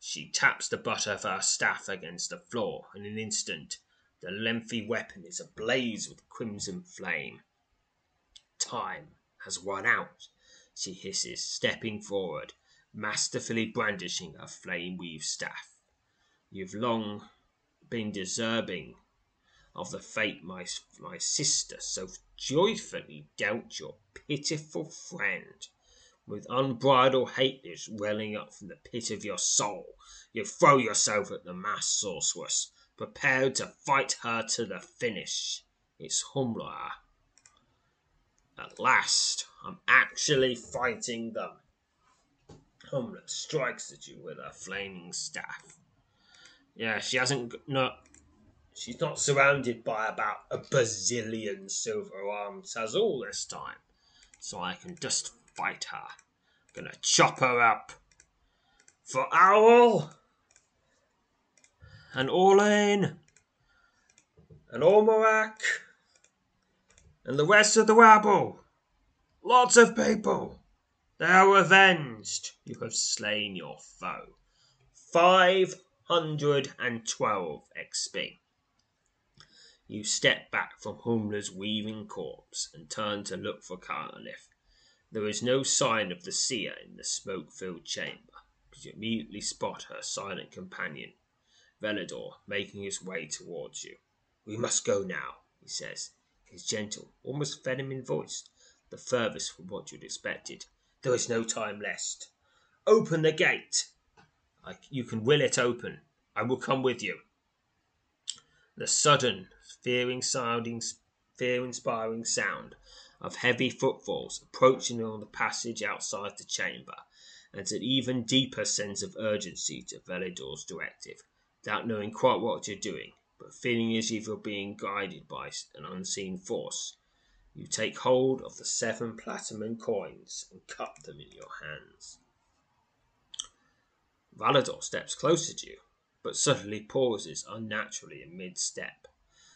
She taps the butt of her staff against the floor. In an instant, the lengthy weapon is ablaze with crimson flame. Time has run out, she hisses, stepping forward, masterfully brandishing her flame-weaved staff. You've long been deserving of the fate my sister so joyfully dealt your pitiful friend. With unbridled hatred welling up from the pit of your soul, you throw yourself at the mass sorceress, prepared to fight her to the finish. It's Humla. At last, I'm actually fighting them. Humla strikes at you with her flaming staff. Yeah, she's not surrounded by about a bazillion silver arms as all this time, so I can just fight her. I'm gonna chop her up for Owl and Orlain and Olmec. And the rest of the rabble. Lots of people. They are avenged. You have slain your foe. 512 XP. You step back from Humla's weaving corpse and turn to look for Kalyareth. There is no sign of the seer in the smoke-filled chamber, but you immediately spot her silent companion, Velador, making his way towards you. "We must go now," he says, his gentle, almost feminine voice, the furthest from what you'd expected. "There is no time left. Open the gate. You can will it open. I will come with you." The sudden, fear-inspiring sound of heavy footfalls approaching along the passage outside the chamber, and an even deeper sense of urgency to Velador's directive, without knowing quite what you're doing, but feeling as if you're being guided by an unseen force. You take hold of the 7 platinum coins and cup them in your hands. Velador steps closer to you, but suddenly pauses unnaturally in mid-step.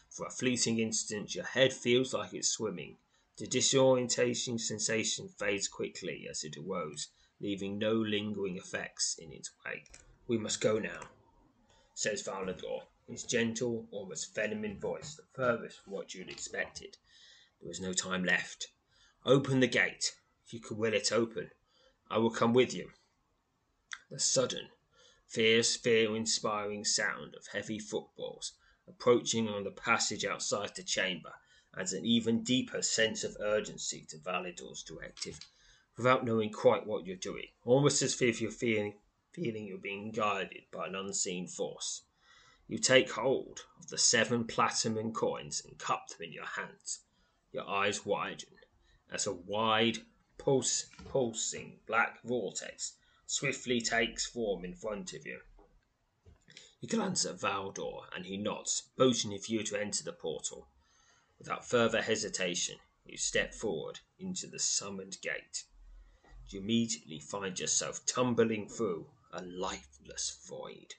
For a fleeting instant, your head feels like it's swimming. The disorientating sensation fades quickly as it arose, leaving no lingering effects in its wake. "We must go now," says Velador, his gentle, almost feminine voice the furthest from what you'd expected. "There is no time left. Open the gate, if you can will it open. I will come with you." The sudden, fierce, fear-inspiring sound of heavy footfalls approaching on the passage outside the chamber adds an even deeper sense of urgency to Velador's directive, without knowing quite what you're doing, almost as if you're feeling you're being guided by an unseen force. You take hold of the 7 platinum coins and cup them in your hands. Your eyes widen as a wide, pulsing black vortex swiftly takes form in front of you. You glance at Velador, and he nods, motioning for you to enter the portal. Without further hesitation, you step forward into the summoned gate. You immediately find yourself tumbling through a lifeless void.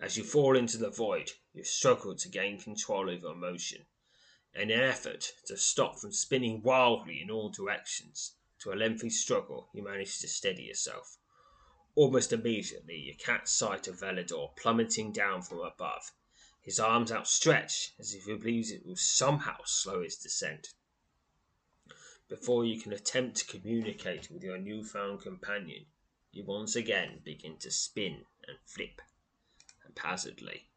As you fall into the void, you struggle to gain control of your motion, in an effort to stop from spinning wildly in all directions. To a lengthy struggle, you manage to steady yourself. Almost immediately, you catch sight of Velador plummeting down from above, his arms outstretched as if he believes it will somehow slow his descent. Before you can attempt to communicate with your newfound companion, you once again begin to spin and flip haphazardly.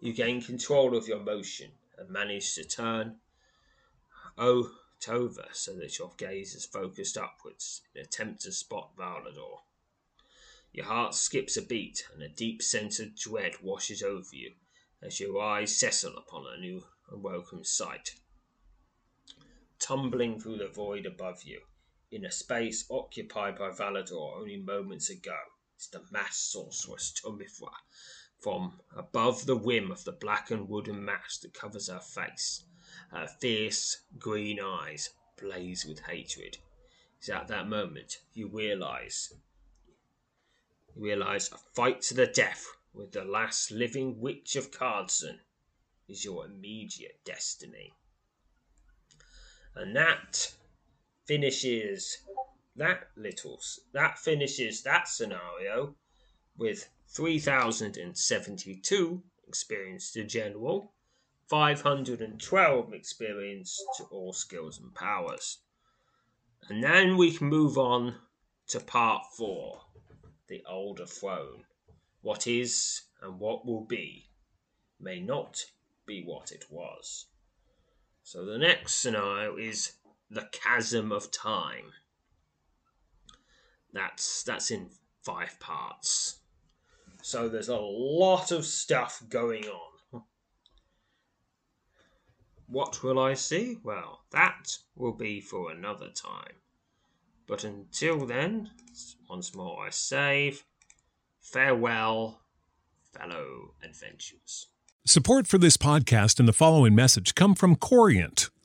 You gain control of your motion and manage to turn over so that your gaze is focused upwards in an attempt to spot Velador. Your heart skips a beat, and a deep sense of dread washes over you as your eyes settle upon a new and welcome sight. Tumbling through the void above you, in a space occupied by Velador only moments ago, is the mass sorceress Tumifra, from above the whim of the blackened wooden mass that covers her face. Her fierce green eyes blaze with hatred. It's at that moment you realise a fight to the death with the last living witch of Cardston is your immediate destiny. And that finishes that scenario with 3,072 experience to general, 512 experience to all skills and powers. And then we can move on to part 4. The older throne. What is and what will be may not be what it was. So the next scenario is the Chasm of Time. That's in 5 parts. So there's a lot of stuff going on. What will I see? Well, that will be for another time. But until then, once more I say, farewell, fellow adventurers. Support for this podcast and the following message come from Corient.